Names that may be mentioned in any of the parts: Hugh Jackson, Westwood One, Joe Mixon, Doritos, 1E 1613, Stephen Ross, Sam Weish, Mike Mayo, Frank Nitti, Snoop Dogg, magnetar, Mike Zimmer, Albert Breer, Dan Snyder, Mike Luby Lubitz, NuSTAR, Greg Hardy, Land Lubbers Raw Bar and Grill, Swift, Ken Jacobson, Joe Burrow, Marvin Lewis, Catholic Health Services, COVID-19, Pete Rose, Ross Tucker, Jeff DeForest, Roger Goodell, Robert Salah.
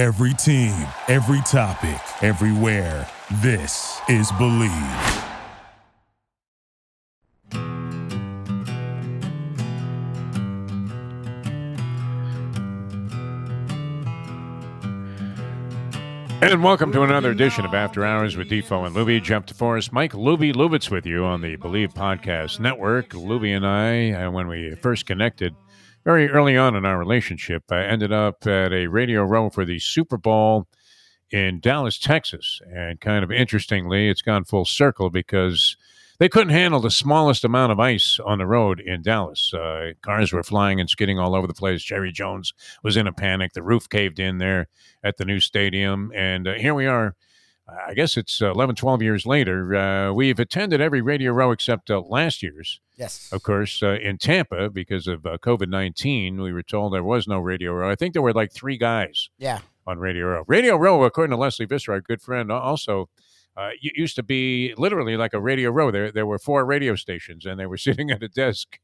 Every team, every topic, everywhere. This is Believe. And welcome to another edition of After Hours with Defoe and Luby. Jeff DeForest, Mike Luby Lubitz with you on the Believe Podcast Network. Luby and I, when we first connected, very early on in our relationship, I ended up at a radio row for the Super Bowl in Dallas, Texas. And kind of interestingly, it's gone full circle because they couldn't handle the smallest amount of ice on the road in Dallas. Cars were flying and skidding all over the place. Jerry Jones was in a panic. The roof caved in there at the new stadium. And here we are. I guess it's 11, 12 years later. We've attended every Radio Row except last year's. Yes. Of course, in Tampa, because of COVID-19, we were told there was no Radio Row. I think there were like three guys on Radio Row. Radio Row, according to Leslie Visser, our good friend, also used to be literally like a Radio Row. There were four radio stations, and they were sitting at a desk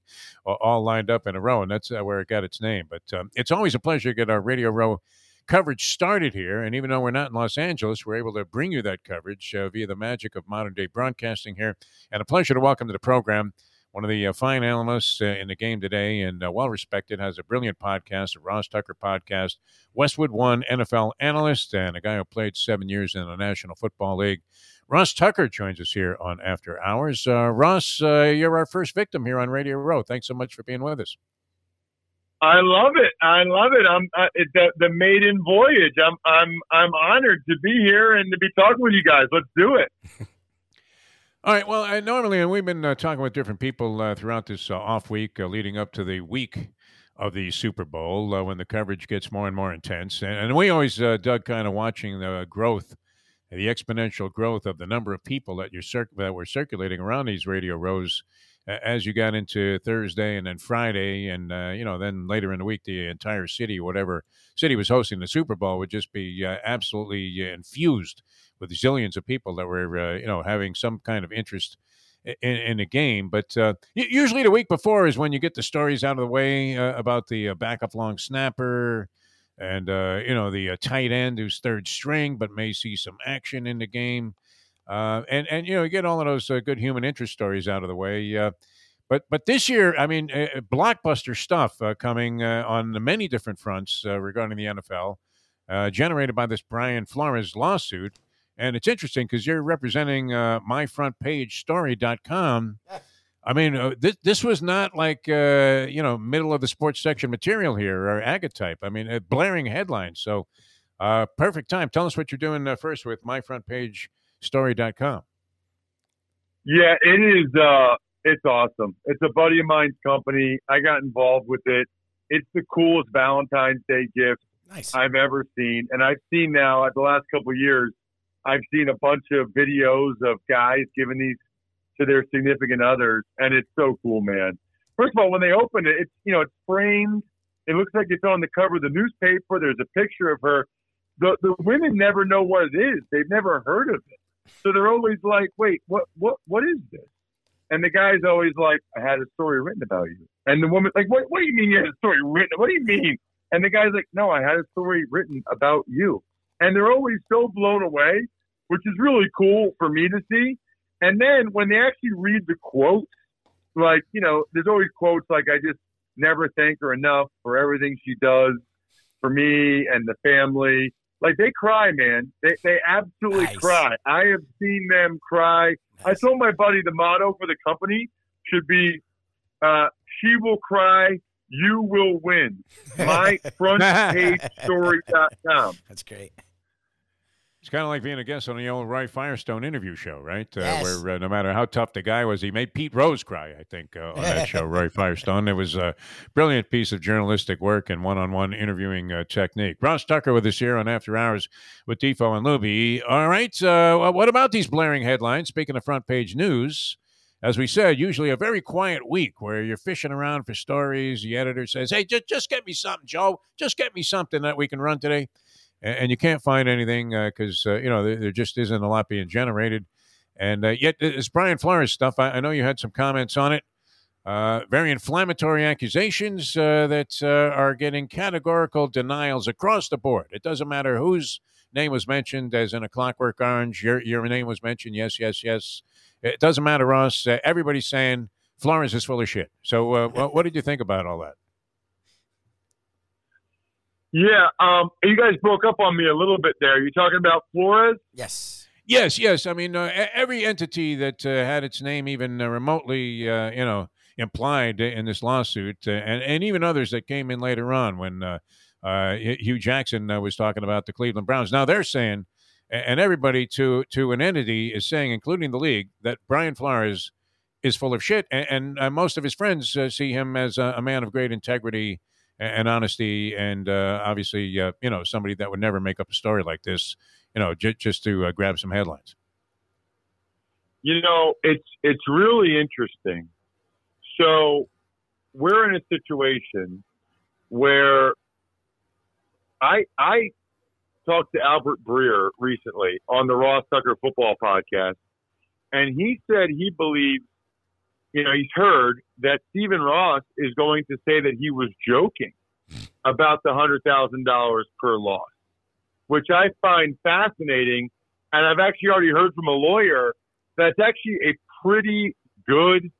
all lined up in a row, and that's where it got its name. But it's always a pleasure to get our Radio Row coverage started here, and even though we're not in Los Angeles, we're able to bring you that coverage via the magic of modern-day broadcasting here. And a pleasure to welcome to the program one of the fine analysts in the game today, and well-respected, has a brilliant podcast, the Ross Tucker podcast, Westwood One NFL analyst, and a guy who played 7 years in the National Football League. Ross Tucker joins us here on After Hours. Ross, you're our first victim here on Radio Row. Thanks so much for being with us. I love it. I love it. The maiden voyage. I'm honored to be here and to be talking with you guys. Let's do it. All right. Well, we've been talking with different people throughout this off week leading up to the week of the Super Bowl when the coverage gets more and more intense. And we always, Doug, kind of watching the growth, the exponential growth of the number of people that that were circulating around these Radio Rows as you got into Thursday and then Friday and, then later in the week, the entire city, whatever city was hosting the Super Bowl, would just be absolutely infused with zillions of people that were, having some kind of interest in the game. But usually the week before is when you get the stories out of the way about the backup long snapper and, the tight end who's third string but may see some action in the game. And you get all of those good human interest stories out of the way. But this year, I mean, blockbuster stuff coming on the many different fronts regarding the NFL, generated by this Brian Flores lawsuit. And it's interesting because you're representing MyFrontPageStory.com. I mean, this was not like, middle of the sports section material here or Agatype. I mean, blaring headlines. So perfect time. Tell us what you're doing first with MyFrontPageStory.com. Yeah, it is. It's awesome. It's a buddy of mine's company. I got involved with it. It's the coolest Valentine's Day gift I've ever seen, and I've seen now at the last couple of years. I've seen a bunch of videos of guys giving these to their significant others, and it's so cool, man. First of all, when they opened it, it's framed. It looks like it's on the cover of the newspaper. There's a picture of her. The women never know what it is. They've never heard of it. So they're always like, wait, what is this? And the guy's always like, I had a story written about you. And the woman's like, what do you mean you had a story written? What do you mean? And the guy's like, no, I had a story written about you. And they're always so blown away, which is really cool for me to see. And then when they actually read the quotes, like, there's always quotes like, I just never thank her enough for everything she does for me and the family. Like, they cry, man. They absolutely cry. I have seen them cry. Nice. I told my buddy the motto for the company should be, she will cry, you will win. MyFrontPageStory.com. That's great. It's kind of like being a guest on the old Roy Firestone interview show, right? Yes. Where no matter how tough the guy was, he made Pete Rose cry, I think, on that show, Roy Firestone. It was a brilliant piece of journalistic work and one-on-one interviewing technique. Ross Tucker with us here on After Hours with Defoe and Luby. All right, what about these blaring headlines? Speaking of front-page news, as we said, usually a very quiet week where you're fishing around for stories. The editor says, hey, just get me something, Joe. Just get me something that we can run today. And you can't find anything because, there just isn't a lot being generated. And yet, it's Brian Flores stuff. I know you had some comments on it. Very inflammatory accusations that are getting categorical denials across the board. It doesn't matter whose name was mentioned, as in A Clockwork Orange. Your name was mentioned. Yes, yes, yes. It doesn't matter, Ross. Everybody's saying Flores is full of shit. So what did you think about all that? Yeah, you guys broke up on me a little bit there. You talking about Flores? Yes. I mean, every entity that had its name even remotely, implied in this lawsuit, and even others that came in later on when Hugh Jackson was talking about the Cleveland Browns. Now they're saying, and everybody to an entity is saying, including the league, that Brian Flores is full of shit, and most of his friends see him as a man of great integrity and honesty, and obviously, somebody that would never make up a story like this, just to grab some headlines. It's really interesting. So we're in a situation where I talked to Albert Breer recently on the Ross Tucker football podcast, and he said he believes, he's heard that Stephen Ross is going to say that he was joking about the $100,000 per loss, which I find fascinating. And I've actually already heard from a lawyer that's actually a pretty good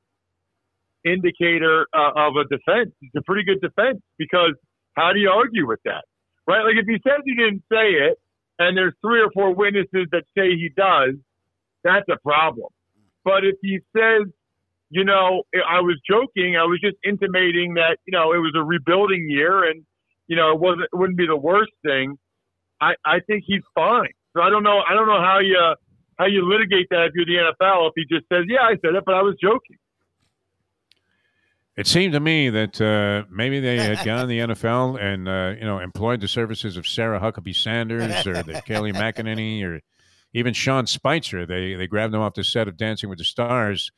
indicator of a defense. It's a pretty good defense, because how do you argue with that, right? Like, if he says he didn't say it and there's three or four witnesses that say he does, that's a problem. But if he says, I was joking, I was just intimating that, it was a rebuilding year and, it wouldn't be the worst thing, I think he's fine. So I don't know how you litigate that if you're the NFL, if he just says, yeah, I said it, but I was joking. It seemed to me that maybe they had gone the NFL and, employed the services of Sarah Huckabee Sanders or the Kelly McEnany or even Sean Spicer. They grabbed them off the set of Dancing with the Stars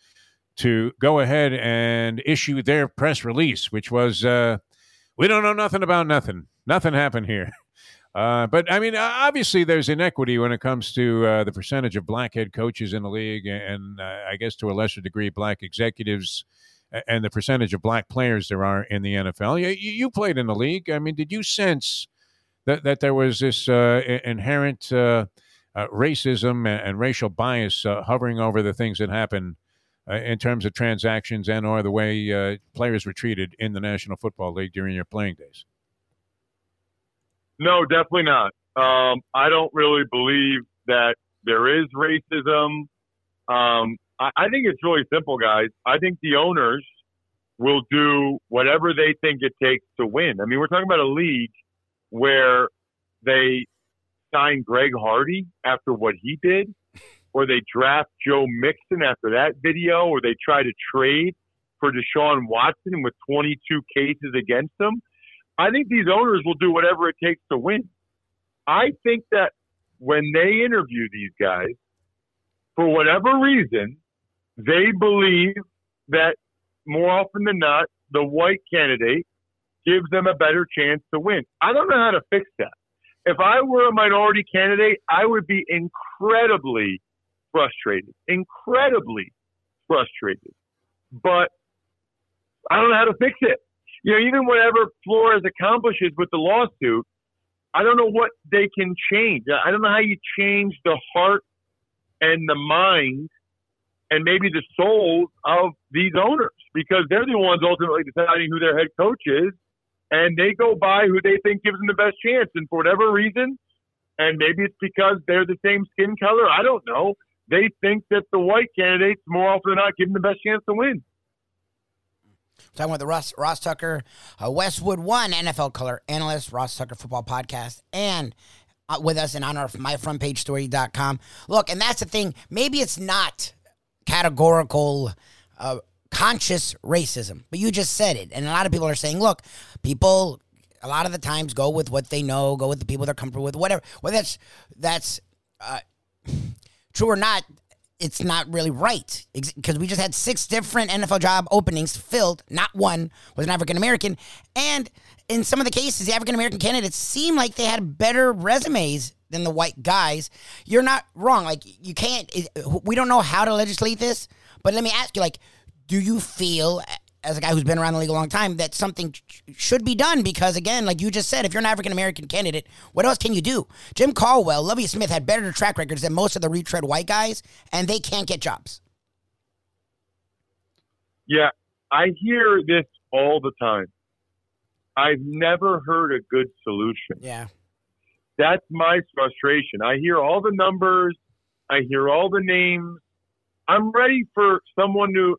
to go ahead and issue their press release, which was, we don't know nothing about nothing. Nothing happened here. But, I mean, obviously there's inequity when it comes to the percentage of black head coaches in the league and I guess to a lesser degree black executives, and the percentage of black players there are in the NFL. You played in the league. I mean, did you sense that there was this inherent racism and racial bias hovering over the things that happen in terms of transactions and or the way players were treated in the National Football League during your playing days? No, definitely not. I don't really believe that there is racism. I think it's really simple, guys. I think the owners will do whatever they think it takes to win. I mean, we're talking about a league where they signed Greg Hardy after what he did, or they draft Joe Mixon after that video, or they try to trade for Deshaun Watson with 22 cases against them. I think these owners will do whatever it takes to win. I think that when they interview these guys, for whatever reason, they believe that more often than not, the white candidate gives them a better chance to win. I don't know how to fix that. If I were a minority candidate, I would be incredibly frustrated. But I don't know how to fix it. Even whatever Flores accomplishes with the lawsuit, I don't know what they can change. I don't know how you change the heart and the mind and maybe the soul of these owners, because they're the ones ultimately deciding who their head coach is, and they go by who they think gives them the best chance. And for whatever reason, and maybe it's because they're the same skin color, I don't know, they think that the white candidates more often than not give them the best chance to win. We're talking with the Ross Tucker, Westwood One NFL color analyst, Ross Tucker football podcast, and with us and on our MyFrontPageStory.com. Look, and that's the thing. Maybe it's not categorical conscious racism, but you just said it. And a lot of people are saying, look, people a lot of the times go with what they know, go with the people they're comfortable with, whatever. Whether that's true or not, it's not really right, because we just had 6 different NFL job openings filled. Not one was an African-American. And in some of the cases, the African-American candidates seem like they had better resumes than the white guys. You're not wrong. Like, you can't, we don't know how to legislate this, but let me ask you, like, do you feel as a guy who's been around the league a long time, that something should be done because, again, like you just said, if you're an African-American candidate, what else can you do? Jim Caldwell, Lovie Smith had better track records than most of the retread white guys, and they can't get jobs. Yeah, I hear this all the time. I've never heard a good solution. Yeah. That's my frustration. I hear all the numbers. I hear all the names. I'm ready for someone to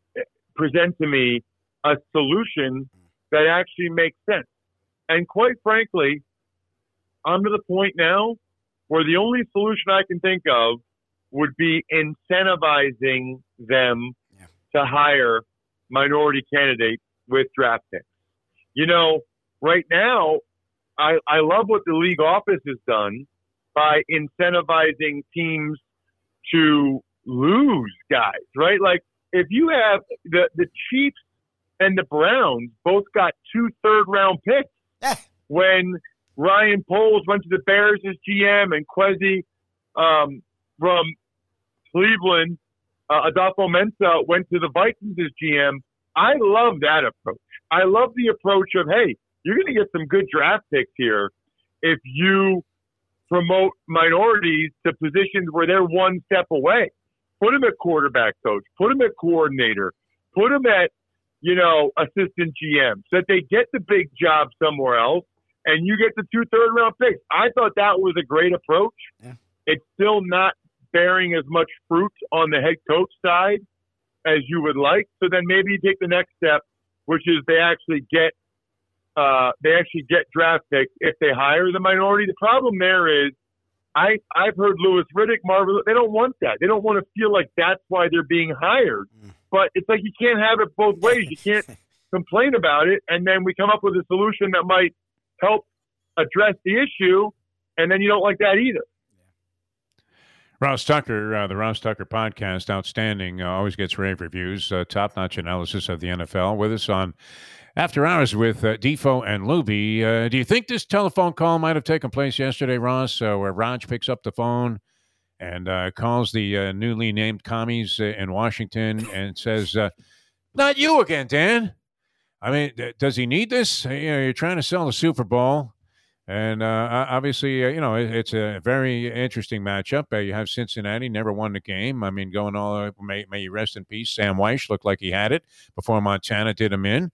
present to me a solution that actually makes sense. And quite frankly, I'm to the point now where the only solution I can think of would be incentivizing them to hire minority candidates with draft picks. You know, right now, I love what the league office has done by incentivizing teams to lose guys, right? Like, if you have the Chiefs and the Browns both got 2 third-round picks when Ryan Poles went to the Bears as GM and Kwezi from Cleveland, Adofo-Mensah went to the Vikings as GM. I love that approach. I love the approach of, hey, you're going to get some good draft picks here if you promote minorities to positions where they're one step away. Put them at quarterback coach. Put them at coordinator. Put them at, you know, assistant GM so that they get the big job somewhere else and you get the 2 third-round picks. I thought that was a great approach. Yeah. It's still not bearing as much fruit on the head coach side as you would like. So then maybe you take the next step, which is they actually get draft picks if they hire the minority. The problem there is I've heard Lewis Riddick, Marvel, they don't want that. They don't want to feel like that's why they're being hired. But it's like you can't have it both ways. You can't complain about it, and then we come up with a solution that might help address the issue, and then you don't like that either. Ross Tucker, the Ross Tucker podcast, outstanding, always gets rave reviews, top-notch analysis of the NFL. With us on After Hours with Defo and Luby. Do you think this telephone call might have taken place yesterday, Ross, where Raj picks up the phone and calls the newly named commies in Washington and says, not you again, Dan? I mean, does he need this? You know, you're trying to sell the Super Bowl. And obviously, you know, it's a very interesting matchup. You have Cincinnati, never won the game. I mean, going all – may you rest in peace. Sam Weish looked like he had it before Montana did him in.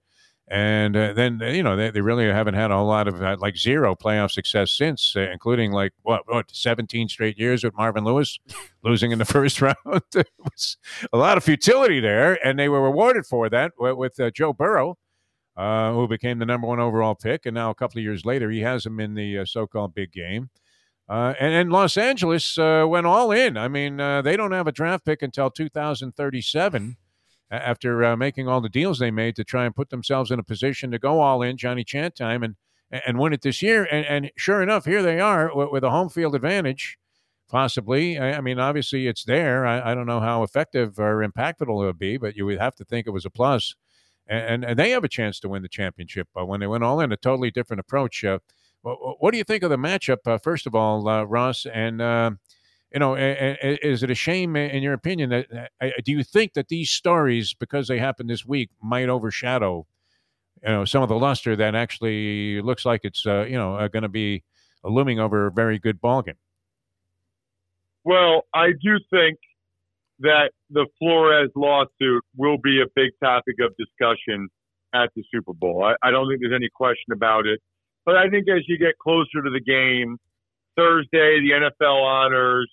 And then, you know, they really haven't had a whole lot of, like, zero playoff success since, including, like, what 17 straight years with Marvin Lewis losing in the first round. It was a lot of futility there, and they were rewarded for that with Joe Burrow. Who became the number 1 overall pick, and now a couple of years later, he has him in the so-called big game. And Los Angeles went all in. I mean, they don't have a draft pick until 2037 after making all the deals they made to try and put themselves in a position to go all in, Johnny Chant time, and win it this year. And sure enough, here they are with a home field advantage, possibly. I mean, obviously it's there. I don't know how effective or impactful it would be, but you would have to think it was a plus. And they have a chance to win the championship when they went all in, a totally different approach. What do you think of the matchup, first of all, Ross? And, you know, is it a shame, in your opinion, that do you think that these stories, because they happened this week, might overshadow, you know, some of the luster that actually looks like it's, you know, going to be looming over a very good ballgame? Well, I do think that the Flores lawsuit will be a big topic of discussion at the Super Bowl. I don't think there's any question about it. But I think as you get closer to the game, Thursday, the NFL honors,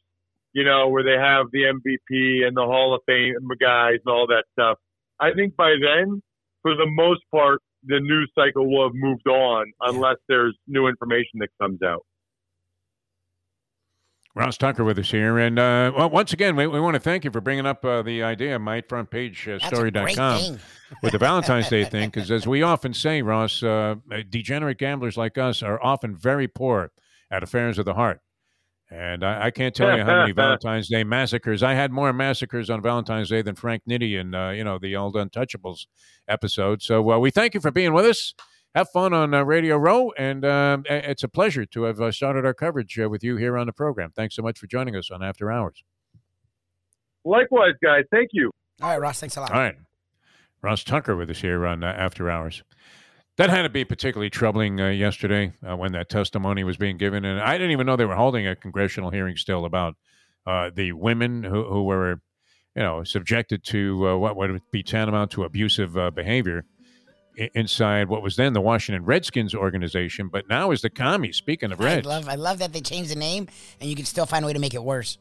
you know, where they have the MVP and the Hall of Fame guys and all that stuff. I think by then, for the most part, the news cycle will have moved on unless there's new information that comes out. Ross Tucker with us here. And well, once again, we want to thank you for bringing up the idea, MyFrontPageStory.com, with the Valentine's Day thing, because as we often say, Ross, degenerate gamblers like us are often very poor at affairs of the heart. And I can't tell you how many Valentine's Day massacres. I had more massacres on Valentine's Day than Frank Nitti and, you know, the old Untouchables episode. So we thank you for being with us. Have fun on Radio Row, and it's a pleasure to have started our coverage with you here on the program. Thanks so much for joining us on After Hours. Likewise, guys. Thank you. All right, Ross. Thanks a lot. All right. Ross Tucker with us here on After Hours. That had to be particularly troubling yesterday when that testimony was being given. And I didn't even know they were holding a congressional hearing still about the women who were, you know, subjected to what would be tantamount to abusive behavior inside what was then the Washington Redskins organization, but now is the Commies. Speaking of Reds, I love that they changed the name, and you can still find a way to make it worse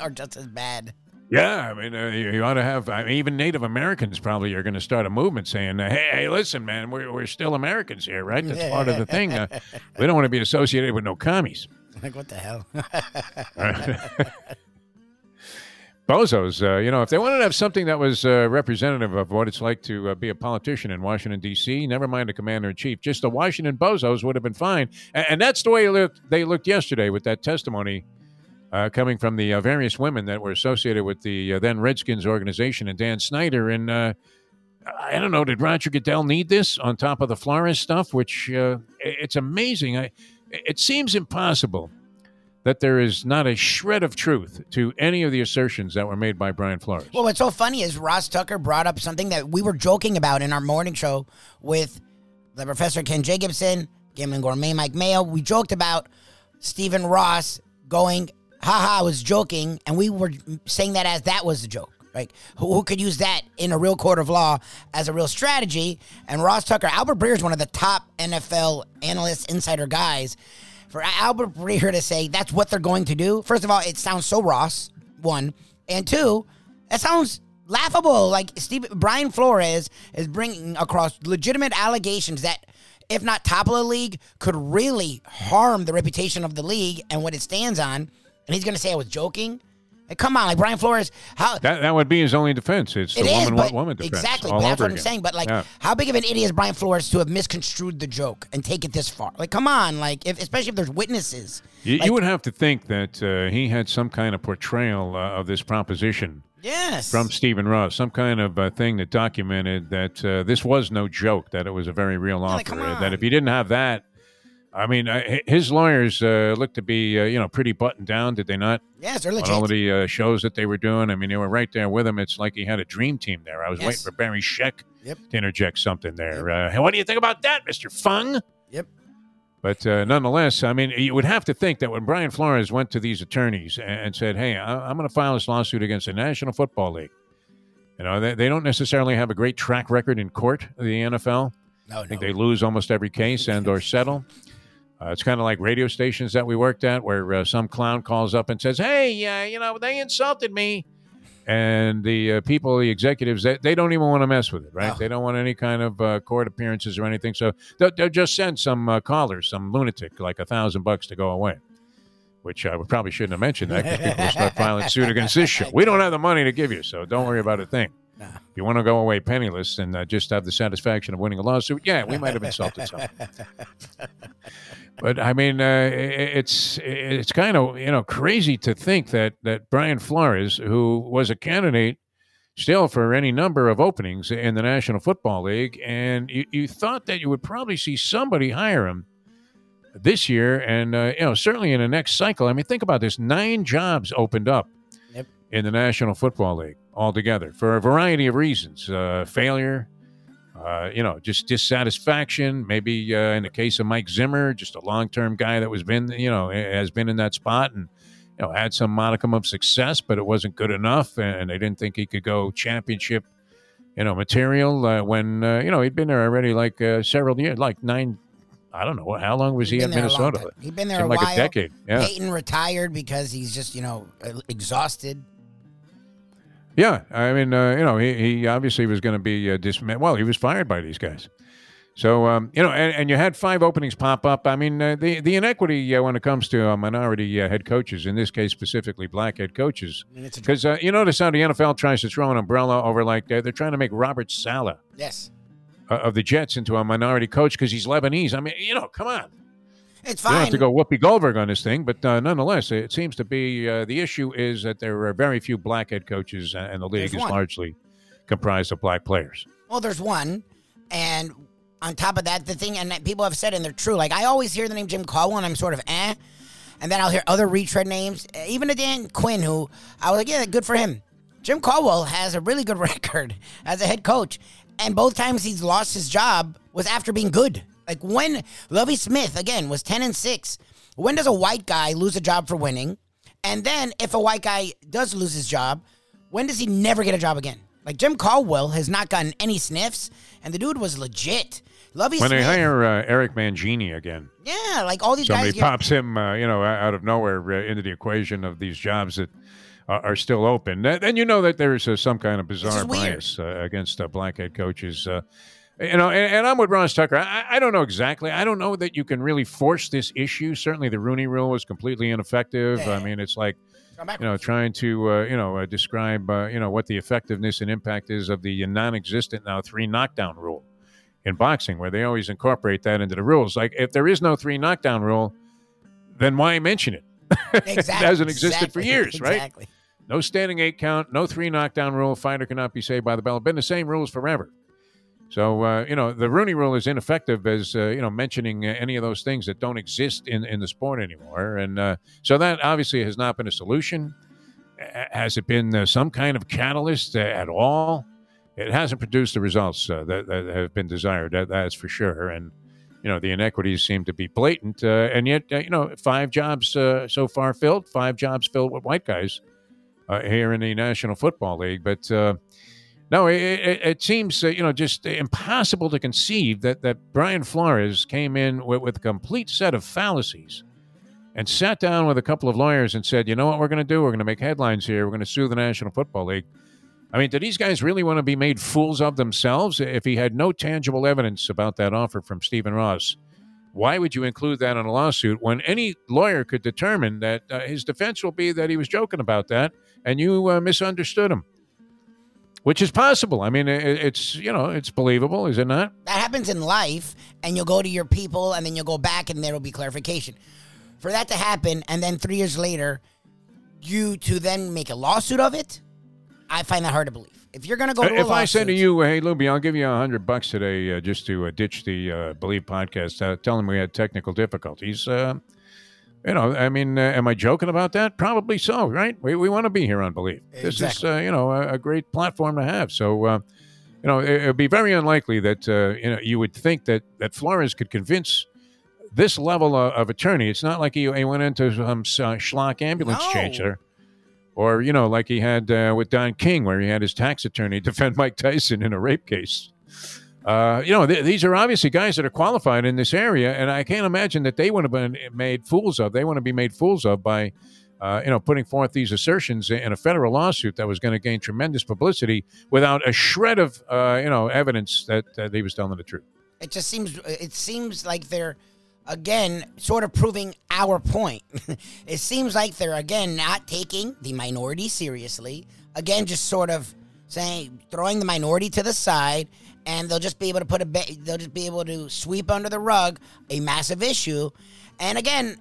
or just as bad. Yeah, I mean, you ought to have. I mean, even Native Americans probably are going to start a movement saying, "Hey, listen, man, we're still Americans here, right? That's part of the thing. We don't want to be associated with no commies." Like what the hell? Bozos, you know, if they wanted to have something that was representative of what it's like to be a politician in Washington, D.C., never mind the commander-in-chief, just the Washington bozos would have been fine. And that's the way they looked yesterday with that testimony coming from the various women that were associated with the then Redskins organization and Dan Snyder. And I don't know, did Roger Goodell need this on top of the Flores stuff, which it's amazing. It seems impossible that there is not a shred of truth to any of the assertions that were made by Brian Flores. Well, what's so funny is Ross Tucker brought up something that we were joking about in our morning show with the Professor Ken Jacobson, Gambling Gourmet Mike Mayo. We joked about Stephen Ross going, haha, I was joking, and we were saying that as that was the joke. Like, who could use that in a real court of law as a real strategy? And Ross Tucker, Albert Breer is one of the top NFL analysts, insider guys. For Albert Breer to say that's what they're going to do, first of all, it sounds so Ross, one. And two, that sounds laughable. Like Brian Flores is bringing across legitimate allegations that, if not topple a league, could really harm the reputation of the league and what it stands on. And he's going to say I was joking? Like, come on, like Brian Flores. That would be his only defense. It's the woman defense. Exactly, but that's what I'm saying. But, like, How big of an idiot is Brian Flores to have misconstrued the joke and take it this far? Like, come on, like, especially if there's witnesses. You would have to think that he had some kind of portrayal of this proposition. Yes. From Stephen Ross, some kind of thing that documented that this was no joke, that it was a very real offer. Like, come on. That if he didn't have that, I mean, his lawyers looked to be, you know, pretty buttoned down, did they not? Yes, they're legit. On all of the shows that they were doing, I mean, they were right there with him. It's like he had a dream team there. I was waiting for Barry Sheck to interject something there. What do you think about that, Mr. Fung? Yep. But nonetheless, I mean, you would have to think that when Brian Flores went to these attorneys and said, hey, I'm going to file this lawsuit against the National Football League. You know, they don't necessarily have a great track record in court, the NFL. No, I think they lose almost every case and or settle. It's kind of like radio stations that we worked at where some clown calls up and says, hey, you know, they insulted me. And the people, the executives, they don't even want to mess with it, right? Oh. They don't want any kind of court appearances or anything. So they'll just send some callers, some lunatic, like $1,000 to go away, which I probably shouldn't have mentioned that because people will start filing suit against this show. We don't have the money to give you, so don't worry about a thing. Nah. If you want to go away penniless and just have the satisfaction of winning a lawsuit, yeah, we might have insulted someone. But, I mean, it's kind of, you know, crazy to think that Brian Flores, who was a candidate still for any number of openings in the National Football League, and you thought that you would probably see somebody hire him this year and, you know, certainly in the next cycle. I mean, think about this. 9 jobs opened up in the National Football League altogether for a variety of reasons, failure, you know, just dissatisfaction. Maybe in the case of Mike Zimmer, just a long-term guy that has been in that spot and, you know, had some modicum of success, but it wasn't good enough. And they didn't think he could go championship, you know, material when, you know, he'd been there already like several years, like 9. I don't know. How long was he at Minnesota? He'd been there a while. Like a decade. Yeah. Peyton retired because he's just, you know, exhausted. Yeah, I mean, you know, he obviously was going to be dismissed. Well, he was fired by these guys. So, you know, and you had 5 openings pop up. I mean, the inequity when it comes to minority head coaches, in this case specifically black head coaches, because you notice how the NFL tries to throw an umbrella over, like they're trying to make Robert Salah of the Jets into a minority coach because he's Lebanese. I mean, you know, come on. It's fine. You don't have to go Whoopi Goldberg on this thing, but nonetheless, it seems to be the issue is that there are very few black head coaches, and the league is largely comprised of black players. Well, there's one, and on top of that, the thing, and that people have said, and they're true, like I always hear the name Jim Caldwell, and I'm sort of and then I'll hear other retread names, even a Dan Quinn, who I was like, yeah, good for him. Jim Caldwell has a really good record as a head coach, and both times he's lost his job was after being good. Like when Lovie Smith, again, was 10-6, when does a white guy lose a job for winning? And then if a white guy does lose his job, when does he never get a job again? Like Jim Caldwell has not gotten any sniffs, and the dude was legit. Lovey Smith. When they hire Eric Mangini again. Yeah, like all these guys. Somebody pops him, out of nowhere into the equation of these jobs that are still open. And you know that there is some kind of bizarre bias against black head coaches. And I'm with Ross Tucker. I don't know exactly. I don't know that you can really force this issue. Certainly the Rooney Rule was completely ineffective. Yeah. I mean, it's like, trying to, describe, what the effectiveness and impact is of the non-existent now 3 knockdown rule in boxing, where they always incorporate that into the rules. Like, if there is no 3 knockdown rule, then why mention it? Exactly. It hasn't existed for years, right? Exactly. No standing 8 count, no 3 knockdown rule. Fighter cannot be saved by the bell. Been the same rules forever. So, the Rooney Rule is ineffective as, mentioning any of those things that don't exist in the sport anymore. And so that obviously has not been a solution. Has it been some kind of catalyst at all? It hasn't produced the results that have been desired. That's for sure. And, the inequities seem to be blatant. And yet, 5 jobs so far filled, 5 jobs filled with white guys here in the National Football League. But, no, it seems, just impossible to conceive that Brian Flores came in with a complete set of fallacies and sat down with a couple of lawyers and said, you know what we're going to do? We're going to make headlines here. We're going to sue the National Football League. I mean, do these guys really want to be made fools of themselves? If he had no tangible evidence about that offer from Stephen Ross, why would you include that in a lawsuit when any lawyer could determine that his defense will be that he was joking about that and you misunderstood him? Which is possible. I mean, it's, it's believable, is it not? That happens in life, and you'll go to your people, and then you'll go back, and there will be clarification. For that to happen, and then 3 years later, you to then make a lawsuit of it, I find that hard to believe. If you're going to go to a lawsuit. If I say to you, hey, Luby, I'll give you $100 today just to ditch the Believe podcast, tell them we had technical difficulties. Am I joking about that? Probably so, right? We want to be here on Believe. This exactly. is, a great platform to have. So, it would be very unlikely that, you would think that Flores could convince this level of attorney. It's not like he went into some schlock ambulance chaser or, like he had with Don King, where he had his tax attorney defend Mike Tyson in a rape case. These are obviously guys that are qualified in this area, and I can't imagine that they want to be made fools of. They want to be made fools of by, putting forth these assertions in a federal lawsuit that was going to gain tremendous publicity without a shred of, evidence that he was telling the truth. It just seems like they're, again, sort of proving our point. It seems like they're, again, not taking the minority seriously. Again, just sort of saying, throwing the minority to the side. And they'll just be able to they'll just be able to sweep under the rug a massive issue. And again,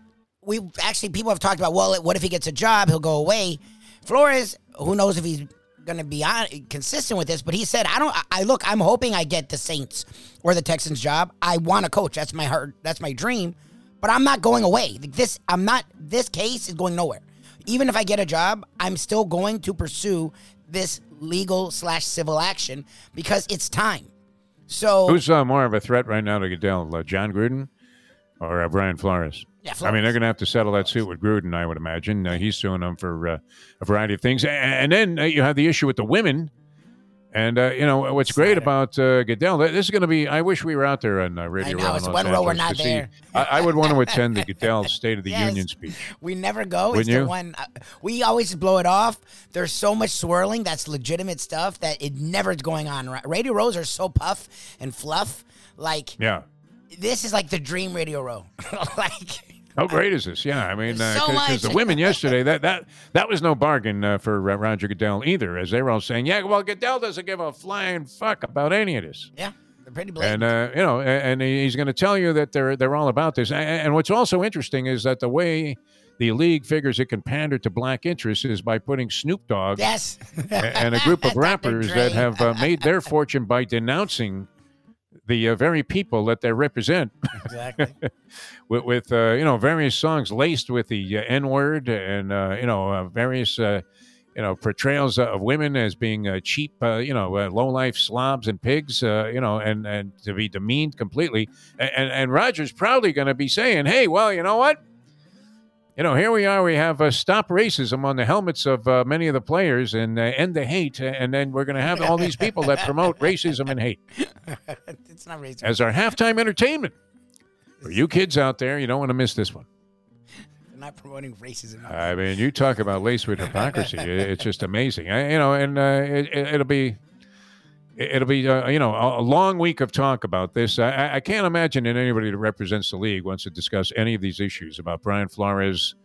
people have talked about, well, what if he gets a job? He'll go away. Flores, who knows if he's going to be consistent with this, but he said, I'm hoping I get the Saints or the Texans job. I want to coach. That's my heart. That's my dream, but I'm not going away. This case is going nowhere. Even if I get a job, I'm still going to pursue this legal/civil action because it's time. So who's more of a threat right now to Goodell, John Gruden or Brian Flores? Yeah, Flores. I mean, they're going to have to settle that suit with Gruden, I would imagine. He's suing them for a variety of things. And then you have the issue with the women. And, what's Snyder. Great about Goodell, this is going to be, I wish we were out there on Radio Row. I know, it's one row we're not there. I would want to attend the Goodell State of the Union speech. We never go. Wouldn't it's you? The one, we always blow it off. There's so much swirling that's legitimate stuff that it never is going on. Radio Rows are so puff and fluff. Like, yeah. This is like the dream Radio Row. How great is this? Yeah, I mean, because the women yesterday, that was no bargain for Roger Goodell either, as they were all saying, yeah, well, Goodell doesn't give a flying fuck about any of this. Yeah, they're pretty blatant. And, and he's going to tell you that they're all about this. And what's also interesting is that the way the league figures it can pander to black interests is by putting Snoop Dogg and a group of rappers that have made their fortune by denouncing the very people that they represent, exactly. with various songs laced with the N-word and various you know, portrayals of women as being cheap, low-life slobs and pigs, and to be demeaned completely. And Roger's probably going to be saying, hey, well, you know what? You know, here we are. We have stop racism on the helmets of many of the players and end the hate. And then we're going to have all these people that promote racism and hate. It's not racism. As our halftime entertainment. For you kids out there, you don't want to miss this one. They're not promoting racism. I mean, you talk about laced with hypocrisy. It's just amazing. It'll be a long week of talk about this. I can't imagine that anybody that represents the league wants to discuss any of these issues about Brian Flores,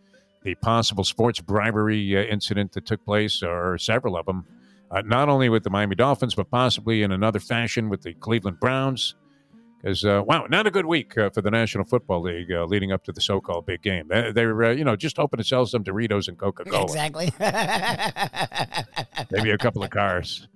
the possible sports bribery incident that took place, or several of them, not only with the Miami Dolphins, but possibly in another fashion with the Cleveland Browns. Because, not a good week for the National Football League leading up to the so-called big game. They're just hoping to sell some Doritos and Coca-Cola. Exactly. Maybe a couple of cars.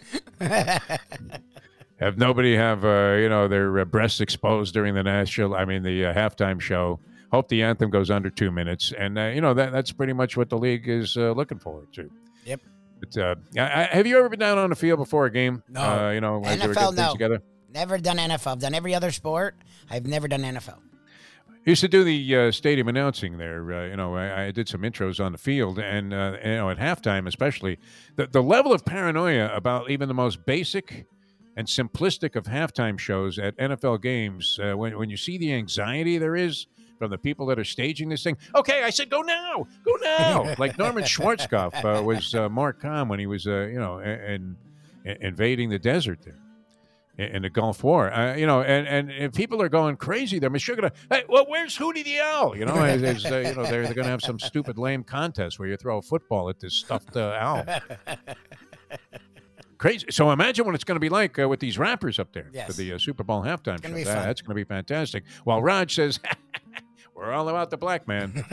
Have nobody have, their breasts exposed during the halftime show. Hope the anthem goes under 2 minutes. And, that's pretty much what the league is looking forward to. Yep. But have you ever been down on the field before a game? No. NFL, no. Together? Never done NFL. I've done every other sport. I've never done NFL. I used to do the stadium announcing there. I did some intros on the field, and at halftime especially, the level of paranoia about even the most basic and simplistic of halftime shows at NFL games. When you see the anxiety there is from the people that are staging this thing. Okay, I said go now. Like Norman Schwarzkopf was more calm when he was invading the desert there. In the Gulf War, and people are going crazy. They're sugar. Hey, well, where's Hootie the Owl? They're going to have some stupid lame contest where you throw a football at this stuffed owl. Crazy. So imagine what it's going to be like with these rappers up there for the Super Bowl halftime show. That's going to be fantastic. While Raj says, "We're all about the black man."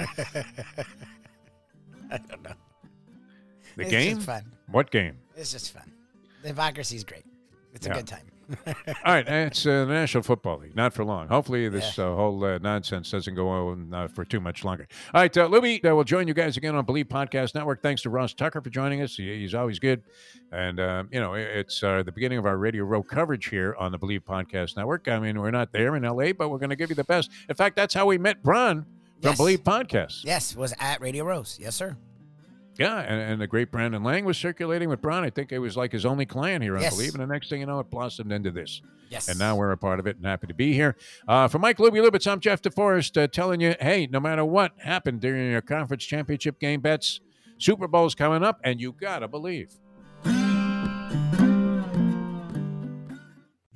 I don't know. The it's game? Just fun. What game? It's just fun. The hypocrisy is great. It's a good time. All right. It's the National Football League. Not for long. Hopefully this whole nonsense doesn't go on for too much longer. All right. Luby, we'll join you guys again on Believe Podcast Network. Thanks to Ross Tucker for joining us. He's always good. And, it's the beginning of our Radio Row coverage here on the Believe Podcast Network. I mean, we're not there in L.A., but we're going to give you the best. In fact, that's how we met Bron from Believe Podcast. Yes. Was at Radio Rose. Yes, sir. Yeah, and the great Brandon Lang was circulating with Bron. I think it was like his only client here, I believe. And the next thing you know, it blossomed into this. Yes. And now we're a part of it and happy to be here. For Mike Luby-Lubitz, I'm Jeff DeForest telling you, hey, no matter what happened during your conference championship game bets, Super Bowl's coming up, and you got to believe.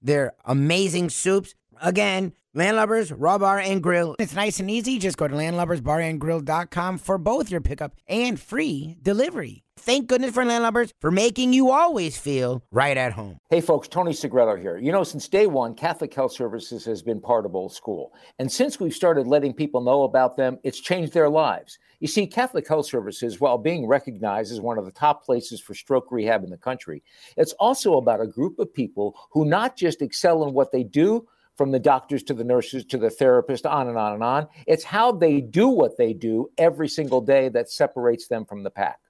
their amazing soups. Again, Land Lubbers Raw Bar and Grill. It's nice and easy. Just go to landlubbersbarandgrill.com for both your pickup and free delivery. Thank goodness for Land Lubbers for making you always feel right at home. Hey, folks, Tony Segrello here. You know, since day one, Catholic Health Services has been part of Old School. And since we've started letting people know about them, it's changed their lives. You see, Catholic Health Services, while being recognized as one of the top places for stroke rehab in the country, it's also about a group of people who not just excel in what they do, from the doctors to the nurses to the therapist, on and on and on. It's how they do what they do every single day that separates them from the pack.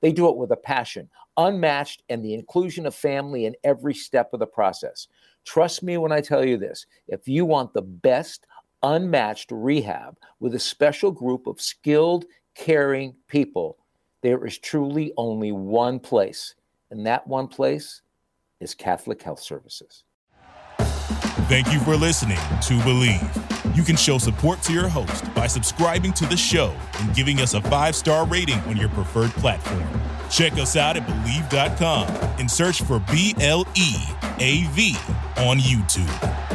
They do it with a passion, unmatched, and the inclusion of family in every step of the process. Trust me when I tell you this. If you want the best, unmatched rehab with a special group of skilled, caring people, there is truly only one place, and that one place is Catholic Health Services. Thank you for listening to Believe. You can show support to your host by subscribing to the show and giving us a 5-star rating on your preferred platform. Check us out at Believe.com and search for BLEAV on YouTube.